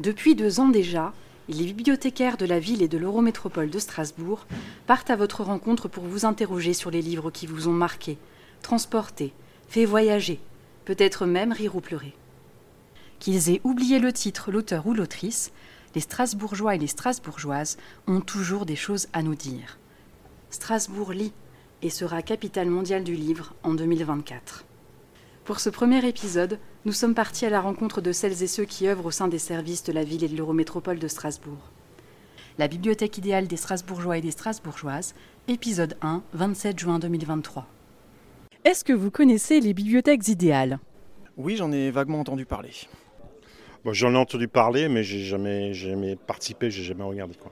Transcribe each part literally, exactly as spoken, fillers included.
Depuis deux ans déjà, les bibliothécaires de la ville et de l'Eurométropole de Strasbourg partent à votre rencontre pour vous interroger sur les livres qui vous ont marqué, transporté, fait voyager, peut-être même rire ou pleurer. Qu'ils aient oublié le titre, l'auteur ou l'autrice, les Strasbourgeois et les Strasbourgeoises ont toujours des choses à nous dire. Strasbourg lit et sera capitale mondiale du livre en deux mille vingt-quatre. Pour ce premier épisode, nous sommes partis à la rencontre de celles et ceux qui œuvrent au sein des services de la ville et de l'Eurométropole de Strasbourg. La bibliothèque idéale des Strasbourgeois et des Strasbourgeoises, épisode un, vingt-sept juin deux mille vingt-trois. Est-ce que vous connaissez les bibliothèques idéales ? Oui, j'en ai vaguement entendu parler. Bon, j'en ai entendu parler, mais j'ai jamais, j'ai jamais participé, j'ai jamais regardé quoi.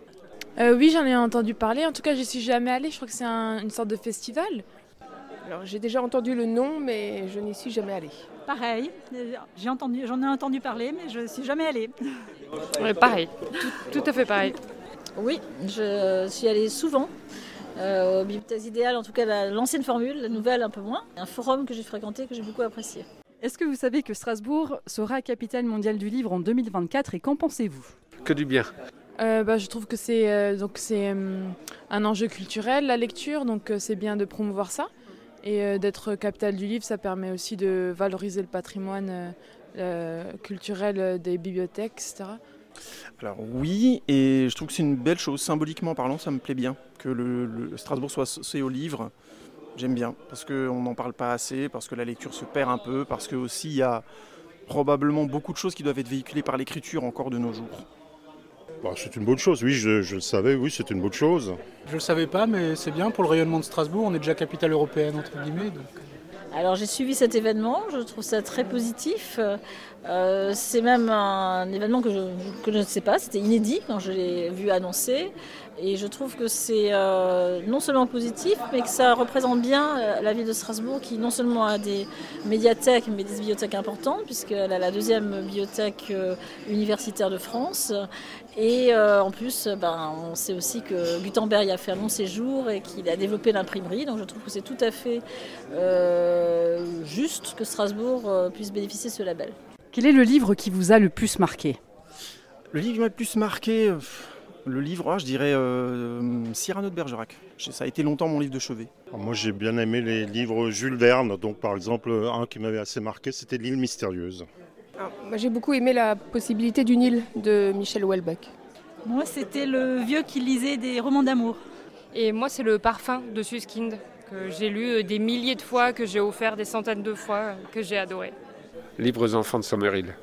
Euh, oui, j'en ai entendu parler. En tout cas, je suis jamais allée. Je crois que c'est un, une sorte de festival. Alors, j'ai déjà entendu le nom, mais je n'y suis jamais allée. Pareil, j'ai entendu, j'en ai entendu parler, mais je ne suis jamais allée. Ouais, pareil, tout, tout à fait pareil. Oui, je suis allée souvent euh, aux bibliothèques idéales, en tout cas la, l'ancienne formule, la nouvelle un peu moins. Un forum que j'ai fréquenté, que j'ai beaucoup apprécié. Est-ce que vous savez que Strasbourg sera capitale mondiale du livre en deux mille vingt-quatre et qu'en pensez-vous ? Que du bien. Euh, bah, je trouve que c'est, euh, donc, c'est euh, un enjeu culturel, la lecture, donc euh, c'est bien de promouvoir ça. Et d'être capitale du livre, ça permet aussi de valoriser le patrimoine euh, culturel des bibliothèques, et cetera. Alors oui, et je trouve que c'est une belle chose. Symboliquement parlant, ça me plaît bien que le, le Strasbourg soit associé au livre. J'aime bien, parce qu'on n'en parle pas assez, parce que la lecture se perd un peu, parce qu'aussi il y a probablement beaucoup de choses qui doivent être véhiculées par l'écriture encore de nos jours. Bah, c'est une bonne chose, oui, je, je le savais, oui, c'est une bonne chose. Je le savais pas, mais c'est bien pour le rayonnement de Strasbourg, on est déjà capitale européenne, entre guillemets. Donc. Alors j'ai suivi cet événement, je trouve ça très positif. Euh, c'est même un événement que je, que je ne sais pas, c'était inédit quand je l'ai vu annoncer. Et je trouve que c'est euh, non seulement positif, mais que ça représente bien la ville de Strasbourg qui non seulement a des médiathèques, mais des bibliothèques importantes, puisqu'elle a la deuxième bibliothèque universitaire de France. Et euh, en plus, ben, on sait aussi que Gutenberg a fait un long séjour et qu'il a développé l'imprimerie. Donc je trouve que c'est tout à fait euh, juste que Strasbourg puisse bénéficier de ce label. Quel est le livre qui vous a le plus marqué ? Le livre qui m'a le plus marqué... Le livre, ah, je dirais euh, Cyrano de Bergerac. Ça a été longtemps mon livre de chevet. Moi, j'ai bien aimé les livres Jules Verne. Donc, par exemple, un qui m'avait assez marqué, c'était L'île mystérieuse. Alors, moi, j'ai beaucoup aimé La possibilité d'une île de Michel Houellebecq. Moi, c'était le vieux qui lisait des romans d'amour. Et moi, c'est Le Parfum de Suskind, que j'ai lu des milliers de fois, que j'ai offert des centaines de fois, que j'ai adoré. Libres enfants de Sommerhill.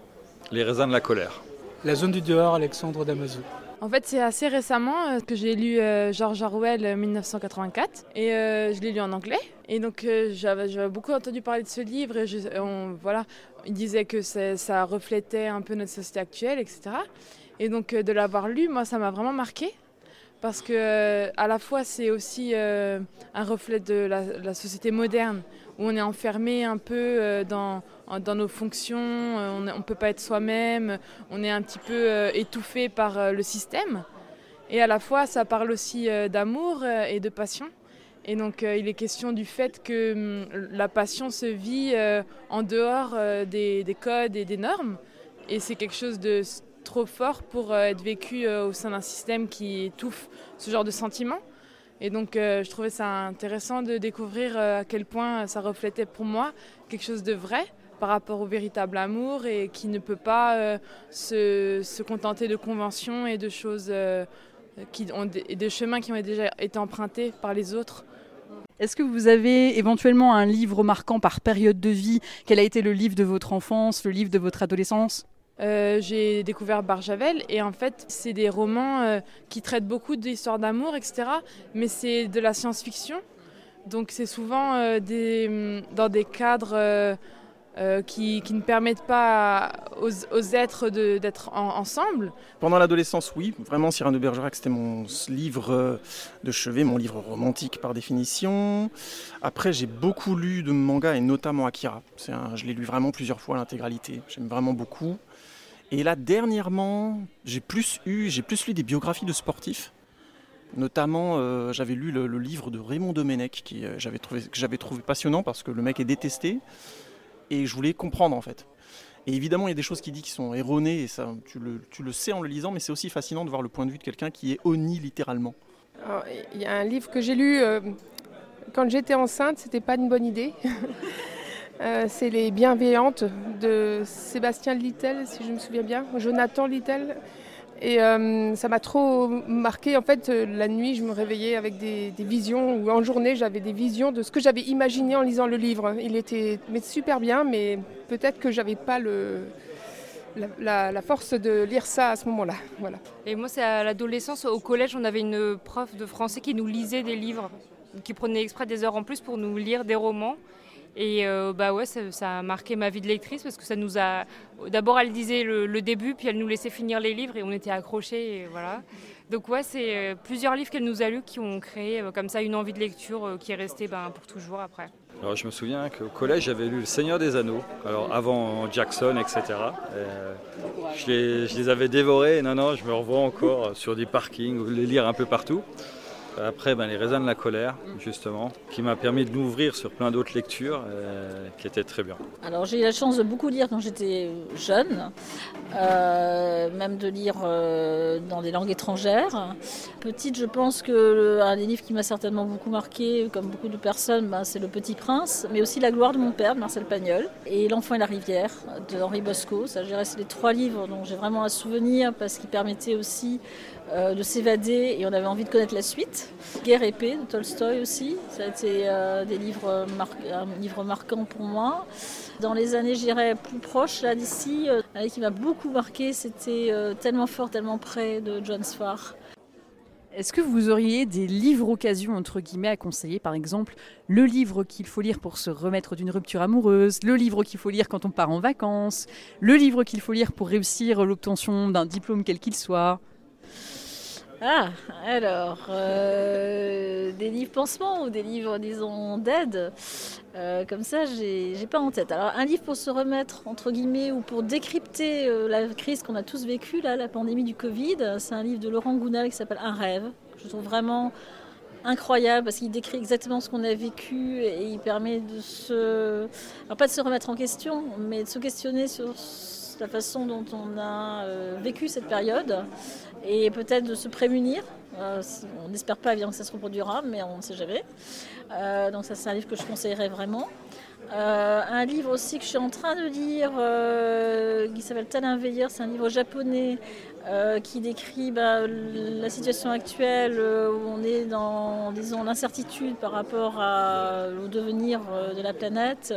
Les raisins de la colère. La zone du dehors, Alexandre Damasio. En fait, c'est assez récemment que j'ai lu George Orwell dix-neuf cent quatre-vingt-quatre et euh, je l'ai lu en anglais. Et donc, euh, j'avais, j'avais beaucoup entendu parler de ce livre et je, on, voilà, il disait que c'est, ça reflétait un peu notre société actuelle, et cetera. Et donc, euh, de l'avoir lu, moi, ça m'a vraiment marqué parce que euh, à la fois, c'est aussi euh, un reflet de la, la société moderne où on est enfermé un peu euh, dans... dans nos fonctions, on ne peut pas être soi-même, on est un petit peu euh, étouffé par euh, le système. Et à la fois, ça parle aussi euh, d'amour euh, et de passion. Et donc, euh, il est question du fait que euh, la passion se vit euh, en dehors euh, des, des codes et des normes. Et c'est quelque chose de trop fort pour euh, être vécu euh, au sein d'un système qui étouffe ce genre de sentiments. Et donc euh, je trouvais ça intéressant de découvrir euh, à quel point ça reflétait pour moi quelque chose de vrai par rapport au véritable amour et qui ne peut pas euh, se, se contenter de conventions et de choses euh, qui ont et de chemins qui ont déjà été empruntés par les autres. Est-ce que vous avez éventuellement un livre marquant par période de vie ? Quel a été le livre de votre enfance, le livre de votre adolescence ? Euh, j'ai découvert Barjavel et en fait c'est des romans euh, qui traitent beaucoup d'histoires d'amour, et cetera. Mais c'est de la science-fiction, donc c'est souvent euh, des, dans des cadres euh, euh, qui, qui ne permettent pas aux, aux êtres de, d'être en, ensemble. Pendant l'adolescence, oui, vraiment Cyrano de Bergerac c'était mon livre de chevet, mon livre romantique par définition. Après j'ai beaucoup lu de mangas et notamment Akira, c'est un, je l'ai lu vraiment plusieurs fois l'intégralité, j'aime vraiment beaucoup. Et là, dernièrement, j'ai plus, eu, j'ai plus lu des biographies de sportifs. Notamment, euh, j'avais lu le, le livre de Raymond Domenech, qui, euh, j'avais trouvé, que j'avais trouvé passionnant parce que le mec est détesté. Et je voulais comprendre, en fait. Et évidemment, il y a des choses qu'il dit qui sont erronées, et ça, tu le, tu le sais en le lisant, mais c'est aussi fascinant de voir le point de vue de quelqu'un qui est honni littéralement. Alors, il y a un livre que j'ai lu euh, quand j'étais enceinte, c'était pas une bonne idée. euh, c'est Les Bienveillantes de Sébastien Littel, si je me souviens bien, Jonathan Littel. Et euh, ça m'a trop marqué. En fait, la nuit, je me réveillais avec des, des visions, ou en journée, j'avais des visions de ce que j'avais imaginé en lisant le livre. Il était mais super bien, mais peut-être que je n'avais pas le, la, la, la force de lire ça à ce moment-là. Voilà. Et moi, c'est à l'adolescence, au collège, on avait une prof de français qui nous lisait des livres, qui prenait exprès des heures en plus pour nous lire des romans. Et euh, bah ouais, ça, ça a marqué ma vie de lectrice parce que ça nous a. D'abord, elle disait le, le début, puis elle nous laissait finir les livres et on était accrochés. Et voilà. Donc, ouais, c'est plusieurs livres qu'elle nous a lus qui ont créé comme ça une envie de lecture qui est restée ben, pour toujours après. Alors, je me souviens qu'au collège, j'avais lu Le Seigneur des Anneaux, alors avant Jackson, et cetera. Et, euh, je, les, je les avais dévorés. Non, non, je me revois encore sur des parkings ou les lire un peu partout. Après, ben, Les raisins de la colère, justement, qui m'a permis de m'ouvrir sur plein d'autres lectures, euh, qui étaient très bien. Alors, j'ai eu la chance de beaucoup lire quand j'étais jeune, euh, même de lire euh, dans des langues étrangères. Petite, je pense qu'un des livres qui m'a certainement beaucoup marqué, comme beaucoup de personnes, ben, c'est Le Petit Prince, mais aussi La Gloire de mon Père, de Marcel Pagnol, et L'enfant et la rivière, de Henri Bosco. Ça, j'ai resté les trois livres dont j'ai vraiment un souvenir, parce qu'ils permettaient aussi Euh, de s'évader, et on avait envie de connaître la suite. Guerre et paix de Tolstoï aussi, ça a été euh, des livres mar... un livre marquant pour moi. Dans les années, je dirais, plus proches là, d'ici, euh, un livre qui m'a beaucoup marqué, c'était euh, Tellement fort, tellement près de John Svart. Est-ce que vous auriez des livres occasions, entre guillemets, à conseiller ? Par exemple, le livre qu'il faut lire pour se remettre d'une rupture amoureuse, le livre qu'il faut lire quand on part en vacances, le livre qu'il faut lire pour réussir l'obtention d'un diplôme quel qu'il soit ? Ah, alors, euh, des livres pansements ou des livres, disons, d'aide, euh, comme ça, j'ai, j'ai pas en tête. Alors, un livre pour se remettre, entre guillemets, ou pour décrypter euh, la crise qu'on a tous vécue, là, la pandémie du Covid, c'est un livre de Laurent Gounal qui s'appelle « Un rêve ». Je trouve vraiment incroyable parce qu'il décrit exactement ce qu'on a vécu et il permet de se... Alors, pas de se remettre en question, mais de se questionner sur la façon dont on a euh, vécu cette période et peut-être de se prémunir. Euh, on n'espère pas évidemment que ça se reproduira, mais on ne sait jamais. Euh, donc ça, c'est un livre que je conseillerais vraiment. Euh, un livre aussi que je suis en train de lire, euh, qui s'appelle « Tel un Veilleur », c'est un livre japonais euh, qui décrit bah, la situation actuelle euh, où on est dans, disons, l'incertitude par rapport à, au devenir euh, de la planète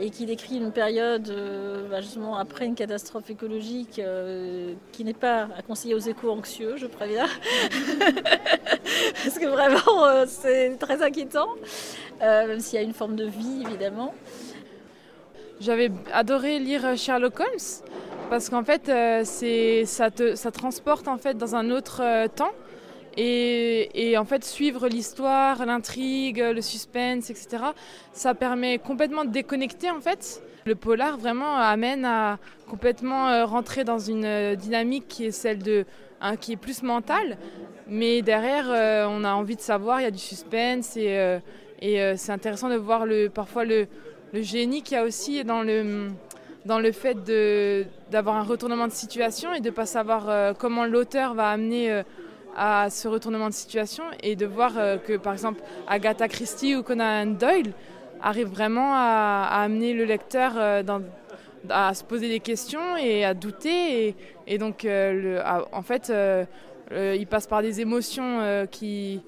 et qui décrit une période, euh, bah, justement, après une catastrophe écologique euh, qui n'est pas à conseiller aux éco-anxieux, je préviens, parce que vraiment, euh, c'est très inquiétant, euh, même s'il y a une forme de vie, évidemment. J'avais adoré lire Sherlock Holmes parce qu'en fait, euh, c'est, ça, te, ça transporte en fait dans un autre euh, temps et, et en fait suivre l'histoire, l'intrigue, le suspense, et cetera. Ça permet complètement de déconnecter en fait. Le polar vraiment amène à complètement euh, rentrer dans une euh, dynamique qui est celle de hein, qui est plus mentale, mais derrière euh, on a envie de savoir, il y a du suspense et, euh, et euh, c'est intéressant de voir le parfois le Le génie qu'il y a aussi dans le, dans le fait de, d'avoir un retournement de situation et de ne pas savoir euh, comment l'auteur va amener euh, à ce retournement de situation et de voir euh, que, par exemple, Agatha Christie ou Conan Doyle arrivent vraiment à, à amener le lecteur euh, dans, à se poser des questions et à douter. Et, et donc, euh, le, à, en fait, euh, euh, il passe par des émotions euh, qui...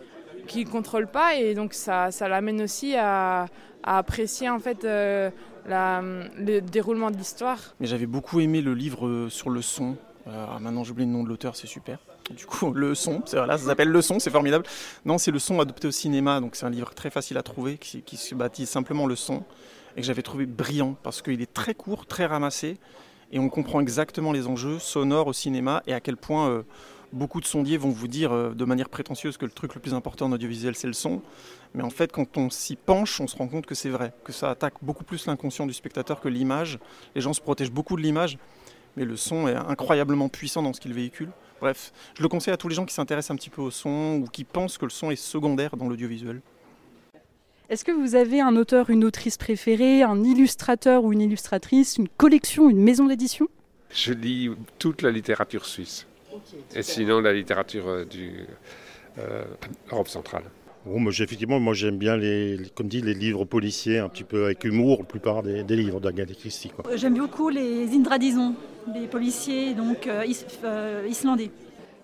qu'il ne contrôle pas et donc ça, ça l'amène aussi à, à apprécier en fait euh, la, le déroulement de l'histoire. Mais j'avais beaucoup aimé le livre sur le son. Euh, maintenant j'ai oublié le nom de l'auteur, c'est super. Du coup, le son, c'est, voilà, ça s'appelle Le Son, c'est formidable. Non, c'est Le Son adopté au cinéma, donc c'est un livre très facile à trouver qui, qui se baptise simplement Le Son et que j'avais trouvé brillant parce qu'il est très court, très ramassé et on comprend exactement les enjeux sonores au cinéma et à quel point... Euh, Beaucoup de sondiers vont vous dire euh, de manière prétentieuse que le truc le plus important en audiovisuel, c'est le son. Mais en fait, quand on s'y penche, on se rend compte que c'est vrai, que ça attaque beaucoup plus l'inconscient du spectateur que l'image. Les gens se protègent beaucoup de l'image, mais le son est incroyablement puissant dans ce qu'il véhicule. Bref, je le conseille à tous les gens qui s'intéressent un petit peu au son ou qui pensent que le son est secondaire dans l'audiovisuel. Est-ce que vous avez un auteur, une autrice préférée, un illustrateur ou une illustratrice, une collection, une maison d'édition ? Je lis toute la littérature suisse, okay, et sinon la littérature du euh, Europe centrale. Bon, mais effectivement, moi j'aime bien les, comme dit, les livres policiers, un petit peu avec humour, la plupart des, des livres d'Agatha Christie, quoi. J'aime beaucoup les Indridason, les policiers donc euh, is, euh, islandais.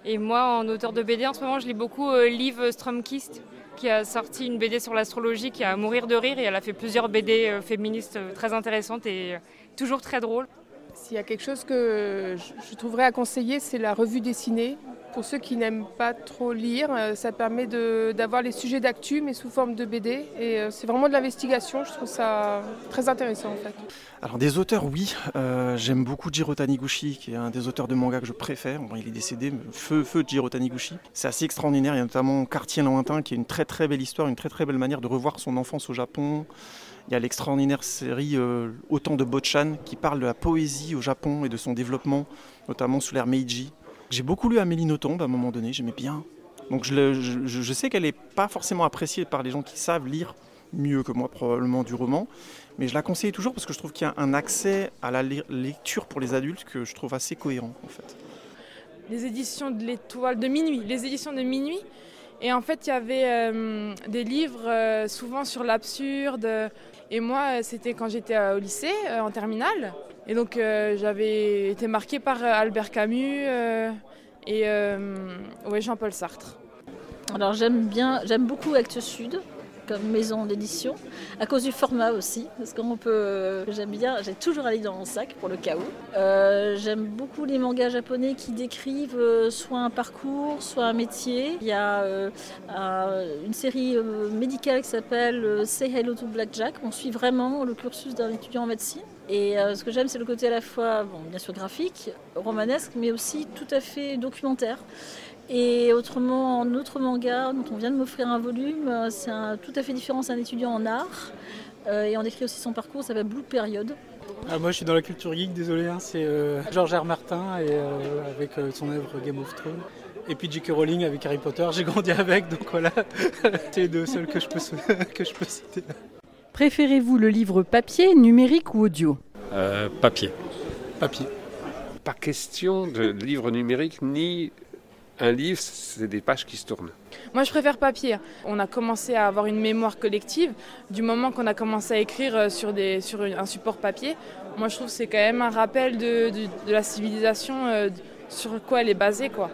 Et moi, en auteur de B D, en ce moment, je lis beaucoup euh, Liv Strömquist, qui a sorti une B D sur l'astrologie qui est à mourir de rire, et elle a fait plusieurs B D euh, féministes euh, très intéressantes et euh, toujours très drôles. S'il y a quelque chose que je trouverais à conseiller, c'est la revue dessinée. Pour ceux qui n'aiment pas trop lire, ça permet de, d'avoir les sujets d'actu, mais sous forme de B D. Et c'est vraiment de l'investigation, je trouve ça très intéressant en fait. Alors des auteurs, oui. Euh, j'aime beaucoup Jiro Taniguchi, qui est un des auteurs de manga que je préfère. Bon, il est décédé, mais feu, feu Jiro Taniguchi. C'est assez extraordinaire, il y a notamment Quartier lointain, qui est une très très belle histoire, une très très belle manière de revoir son enfance au Japon. Il y a l'extraordinaire série euh, Autant de Botchan, qui parle de la poésie au Japon et de son développement, notamment sous l'ère Meiji. J'ai beaucoup lu Amélie Nothomb à un moment donné, j'aimais bien. Donc je, le, je, je sais qu'elle n'est pas forcément appréciée par les gens qui savent lire mieux que moi probablement du roman, mais je la conseille toujours parce que je trouve qu'il y a un accès à la lecture pour les adultes que je trouve assez cohérent en fait. Les éditions de l'Étoile de Minuit, les éditions de Minuit, et en fait il y avait euh, des livres euh, souvent sur l'absurde, et moi c'était quand j'étais euh, au lycée, euh, en terminale. Et donc euh, j'avais été marquée par Albert Camus euh, et euh, ouais, Jean-Paul Sartre. Alors j'aime bien, j'aime beaucoup Actes Sud comme maison d'édition, à cause du format aussi, parce qu'on peut, j'aime bien, j'ai toujours un livre dans mon sac pour le cas où. Euh, j'aime beaucoup les mangas japonais qui décrivent euh, soit un parcours, soit un métier. Il y a euh, un, une série euh, médicale qui s'appelle euh, Say Hello to Black Jack. On suit vraiment le cursus d'un étudiant en médecine. Et euh, ce que j'aime, c'est le côté à la fois, bon, bien sûr graphique, romanesque, mais aussi tout à fait documentaire. Et autrement, en autre manga, dont on vient de m'offrir un volume, c'est un, tout à fait différent, c'est un étudiant en art. Euh, et on décrit aussi son parcours, ça s'appelle Blue Period. Ah, moi je suis dans la culture geek, désolé, hein, c'est euh, George R. Martin et, euh, avec euh, son œuvre Game of Thrones. Et puis J K. Rowling avec Harry Potter, j'ai grandi avec, donc voilà, c'est les deux seuls que je peux, que je peux citer. Préférez-vous le livre papier, numérique ou audio ? euh, Papier. Papier. Pas question de livre numérique ni... Un livre, c'est des pages qui se tournent. Moi, je préfère papier. On a commencé à avoir une mémoire collective du moment qu'on a commencé à écrire sur, des, sur un support papier. Moi, je trouve que c'est quand même un rappel de, de, de la civilisation, euh, sur quoi elle est basée, quoi.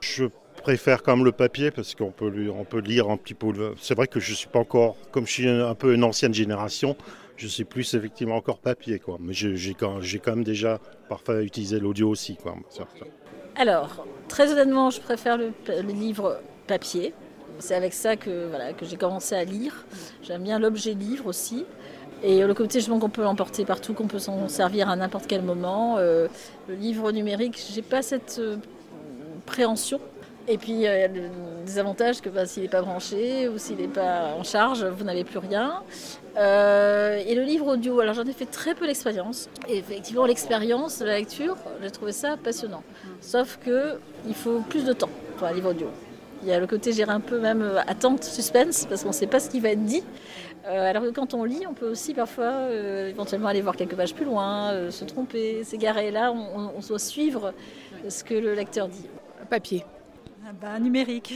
Je préfère quand même le papier parce qu'on peut, on peut lire un petit peu. C'est vrai que je ne suis pas encore, comme je suis un peu une ancienne génération, je suis plus effectivement encore papier, quoi. Mais j'ai, j'ai, quand, j'ai quand même déjà parfois utilisé l'audio aussi, quoi. Ça, ça. Alors, très honnêtement, je préfère le, le livre papier. C'est avec ça que, voilà, que j'ai commencé à lire. J'aime bien l'objet livre aussi. Et le côté, je pense qu'on peut l'emporter partout, qu'on peut s'en servir à n'importe quel moment. Euh, le livre numérique, je n'ai pas cette euh, préhension. Et puis, il y a le désavantage que bah, s'il n'est pas branché ou s'il n'est pas en charge, vous n'avez plus rien. Euh, et le livre audio, alors j'en ai fait très peu l'expérience. Et effectivement, l'expérience de la lecture, j'ai trouvé ça passionnant. Sauf qu'il faut plus de temps pour un livre audio. Il y a le côté, j'ai un peu même attente, suspense, parce qu'on ne sait pas ce qui va être dit. Euh, alors que quand on lit, on peut aussi parfois euh, éventuellement aller voir quelques pages plus loin, euh, se tromper, s'égarer. Là, on, on doit suivre ce que le lecteur dit. Papier. Ah bah, numérique.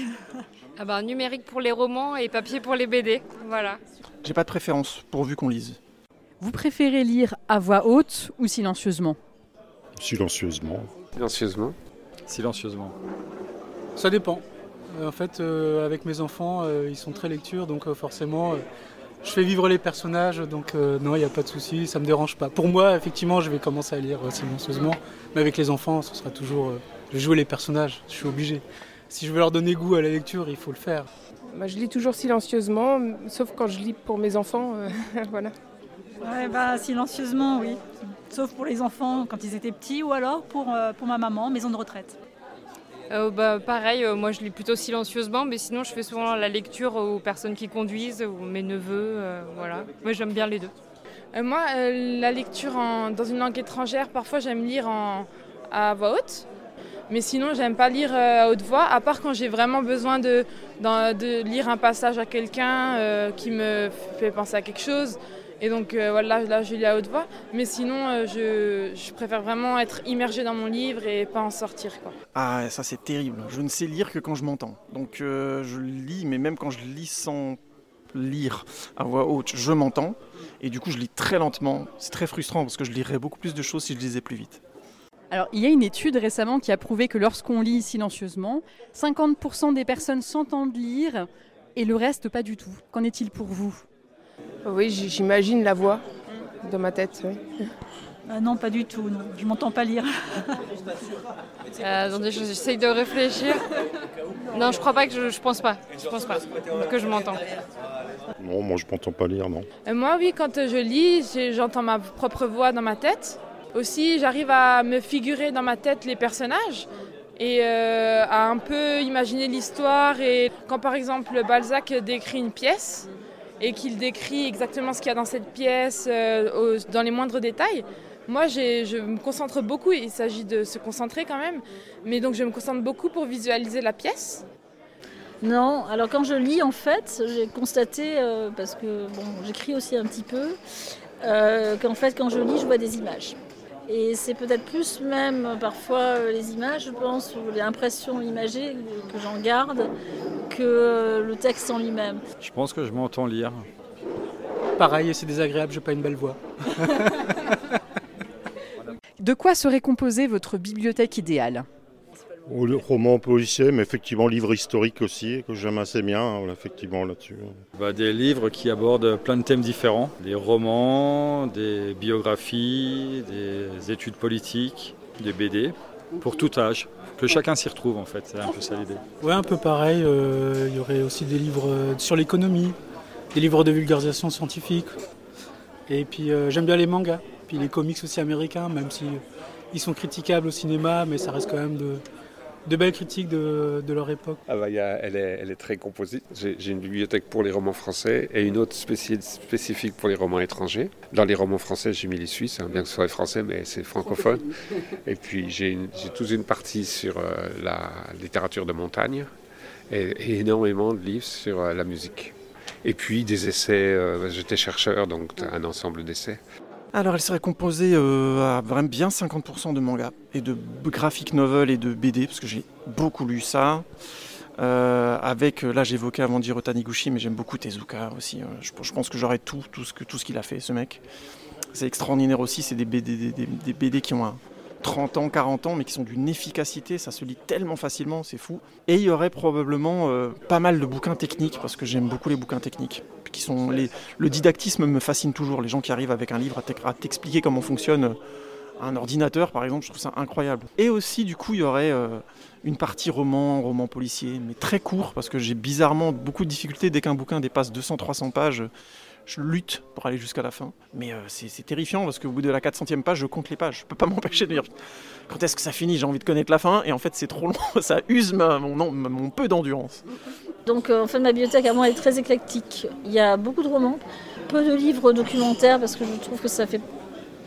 Ah bah, numérique pour les romans et papier pour les B D, voilà. J'ai pas de préférence, pourvu qu'on lise. Vous préférez lire à voix haute ou silencieusement ? Silencieusement. Silencieusement. Silencieusement. Ça dépend. En fait, euh, avec mes enfants, euh, ils sont très lectures, donc euh, forcément, euh, je fais vivre les personnages, donc euh, non, il n'y a pas de souci, ça me dérange pas. Pour moi, effectivement, je vais commencer à lire euh, silencieusement, mais avec les enfants, ce sera toujours... Euh, je joue les personnages, je suis obligé. Si je veux leur donner goût à la lecture, il faut le faire. Bah, je lis toujours silencieusement, sauf quand je lis pour mes enfants, euh, voilà. Ouais, bah, silencieusement, oui. Sauf pour les enfants quand ils étaient petits, ou alors pour, euh, pour ma maman, maison de retraite. Euh, bah, pareil, euh, moi je lis plutôt silencieusement, mais sinon je fais souvent la lecture aux personnes qui conduisent, ou mes neveux, euh, voilà. Moi j'aime bien les deux. Euh, moi, euh, la lecture en, dans une langue étrangère, parfois j'aime lire en, à voix haute. Mais sinon, j'aime pas lire à haute voix, à part quand j'ai vraiment besoin de, de lire un passage à quelqu'un euh, qui me fait penser à quelque chose. Et donc euh, voilà, là, je lis à haute voix. Mais sinon, euh, je, je préfère vraiment être immergée dans mon livre et pas en sortir, quoi. Ah, ça, c'est terrible. Je ne sais lire que quand je m'entends. Donc euh, je lis, mais même quand je lis sans lire à voix haute, je m'entends. Et du coup, je lis très lentement. C'est très frustrant parce que je lirais beaucoup plus de choses si je lisais plus vite. Alors, il y a une étude récemment qui a prouvé que lorsqu'on lit silencieusement, cinquante pour cent des personnes s'entendent lire et le reste, pas du tout. Qu'en est-il pour vous ? Oui, j'imagine la voix dans ma tête. Oui. Ah non, pas du tout. Non. Je ne m'entends pas lire. Attendez, euh, j'essaye de réfléchir. Non, je ne crois pas que je ne pense pas. Je pense pas que je m'entends. Non, moi, je ne m'entends pas lire, non. Euh, moi, oui, quand je lis, j'entends ma propre voix dans ma tête. Aussi, j'arrive à me figurer dans ma tête les personnages et euh, à un peu imaginer l'histoire. Et quand, par exemple, Balzac décrit une pièce et qu'il décrit exactement ce qu'il y a dans cette pièce, euh, aux, dans les moindres détails, moi, j'ai, je me concentre beaucoup. Il s'agit de se concentrer quand même. Mais donc, je me concentre beaucoup pour visualiser la pièce. Non, alors quand je lis, en fait, j'ai constaté, euh, parce que bon, j'écris aussi un petit peu, euh, qu'en fait, quand je lis, je vois des images. Et c'est peut-être plus même parfois les images, je pense, ou les impressions imagées que j'en garde, que le texte en lui-même. Je pense que je m'entends lire. Pareil, c'est désagréable, j'ai pas une belle voix. De quoi serait composée votre bibliothèque idéale ? Le roman policier, mais effectivement livre historique aussi, que j'aime assez bien, effectivement là-dessus. Bah, des livres qui abordent plein de thèmes différents, des romans, des biographies, des études politiques, des B D, pour tout âge, que chacun s'y retrouve en fait, c'est un peu ça l'idée. Ouais, un peu pareil, euh, il y aurait aussi des livres sur l'économie, des livres de vulgarisation scientifique, et puis euh, j'aime bien les mangas, puis les comics aussi américains, même si ils sont critiquables au cinéma, mais ça reste quand même de... de belles critiques de, de leur époque. Ah bah, y a, elle, est, elle est très composite. J'ai, j'ai une bibliothèque pour les romans français et une autre spéci- spécifique pour les romans étrangers. Dans les romans français, j'ai mis les Suisses, hein, bien que ce soit les français, mais c'est francophone. Et puis j'ai, une, j'ai toute une partie sur euh, la littérature de montagne et, et énormément de livres sur euh, la musique. Et puis des essais, euh, j'étais chercheur, donc un ensemble d'essais. Alors, elle serait composée euh, à vraiment bien cinquante pour cent de mangas et de graphic novels et de B D, parce que j'ai beaucoup lu ça. Euh, avec, là, j'évoquais avant Jiro Taniguchi, mais j'aime beaucoup Tezuka aussi. Euh, je, je pense que j'aurais tout, tout ce, que, tout ce qu'il a fait, ce mec. C'est extraordinaire aussi, c'est des B D, des, des, des B D qui ont un trente ans, quarante ans, mais qui sont d'une efficacité, ça se lit tellement facilement, c'est fou. Et il y aurait probablement euh, pas mal de bouquins techniques, parce que j'aime beaucoup les bouquins techniques. Qui sont les, le didactisme me fascine toujours, les gens qui arrivent avec un livre à t'expliquer comment fonctionne un ordinateur, par exemple, je trouve ça incroyable. Et aussi, du coup, il y aurait euh, une partie roman, roman policier, mais très court, parce que j'ai bizarrement beaucoup de difficultés, dès qu'un bouquin dépasse deux cents à trois cents pages, je lutte pour aller jusqu'à la fin. Mais euh, c'est, c'est terrifiant parce qu'au bout de la quatre centième page, je compte les pages. Je peux pas m'empêcher de dire quand est-ce que ça finit, j'ai envie de connaître la fin. Et en fait, c'est trop long, ça use ma, mon, mon peu d'endurance. Donc euh, en fait, ma bibliothèque à moi est très éclectique. Il y a beaucoup de romans, peu de livres documentaires parce que je trouve que ça fait...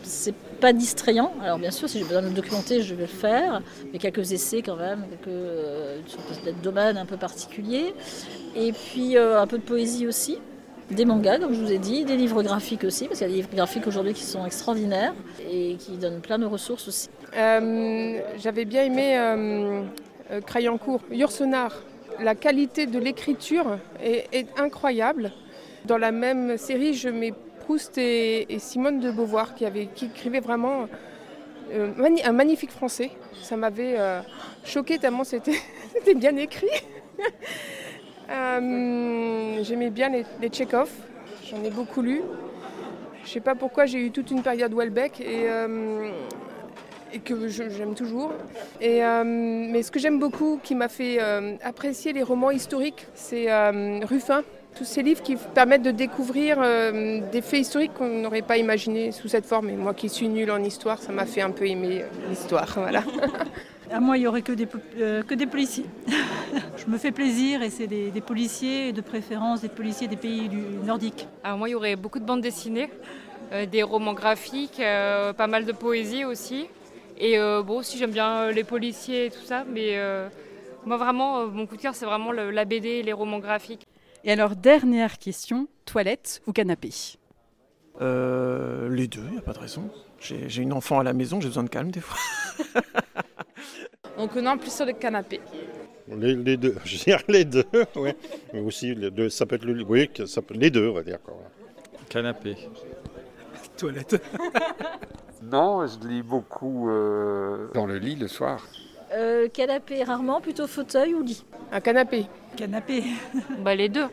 c'est pas distrayant. Alors bien sûr, si j'ai besoin de me documenter, je vais le faire. Mais quelques essais quand même, quelques euh, domaines un peu particuliers. Et puis euh, un peu de poésie aussi. Des mangas, comme je vous ai dit, des livres graphiques aussi, parce qu'il y a des livres graphiques aujourd'hui qui sont extraordinaires et qui donnent plein de ressources aussi. Euh, j'avais bien aimé euh, euh, Crayancourt, Yourcenar. La qualité de l'écriture est, est incroyable. Dans la même série, je mets Proust et, et Simone de Beauvoir qui, avait, qui écrivaient vraiment euh, mani- un magnifique français. Ça m'avait euh, choquée tellement c'était, c'était bien écrit. Euh, j'aimais bien les, les Tchekhov, j'en ai beaucoup lu. Je ne sais pas pourquoi, j'ai eu toute une période Houellebecq et, euh, et que je, j'aime toujours. Et, euh, mais ce que j'aime beaucoup, qui m'a fait euh, apprécier les romans historiques, c'est euh, Ruffin. Tous ces livres qui permettent de découvrir euh, des faits historiques qu'on n'aurait pas imaginés sous cette forme. Et moi qui suis nulle en histoire, ça m'a fait un peu aimer l'histoire, voilà. À moi, il n'y aurait que des, euh, que des policiers. Je me fais plaisir et c'est des, des policiers, de préférence des policiers des pays du nordiques. Alors moi, il y aurait beaucoup de bandes dessinées, euh, des romans graphiques, euh, pas mal de poésie aussi. Et euh, bon, aussi j'aime bien les policiers et tout ça, mais euh, moi vraiment, mon coup de cœur, c'est vraiment le, la B D et les romans graphiques. Et alors, dernière question, toilette ou canapé ? euh, Les deux, il n'y a pas de raison. J'ai, j'ai une enfant à la maison, j'ai besoin de calme des fois. Donc non, plus sur le canapé. Les, les deux, je veux dire les deux, oui. Mais aussi, les deux, ça peut être le, oui, ça peut, les deux, on va dire. Quoi. Canapé. Toilette. Non, je lis beaucoup euh, dans le lit le soir. Euh, canapé, rarement, plutôt fauteuil ou lit. Un canapé. Canapé. Bah les deux.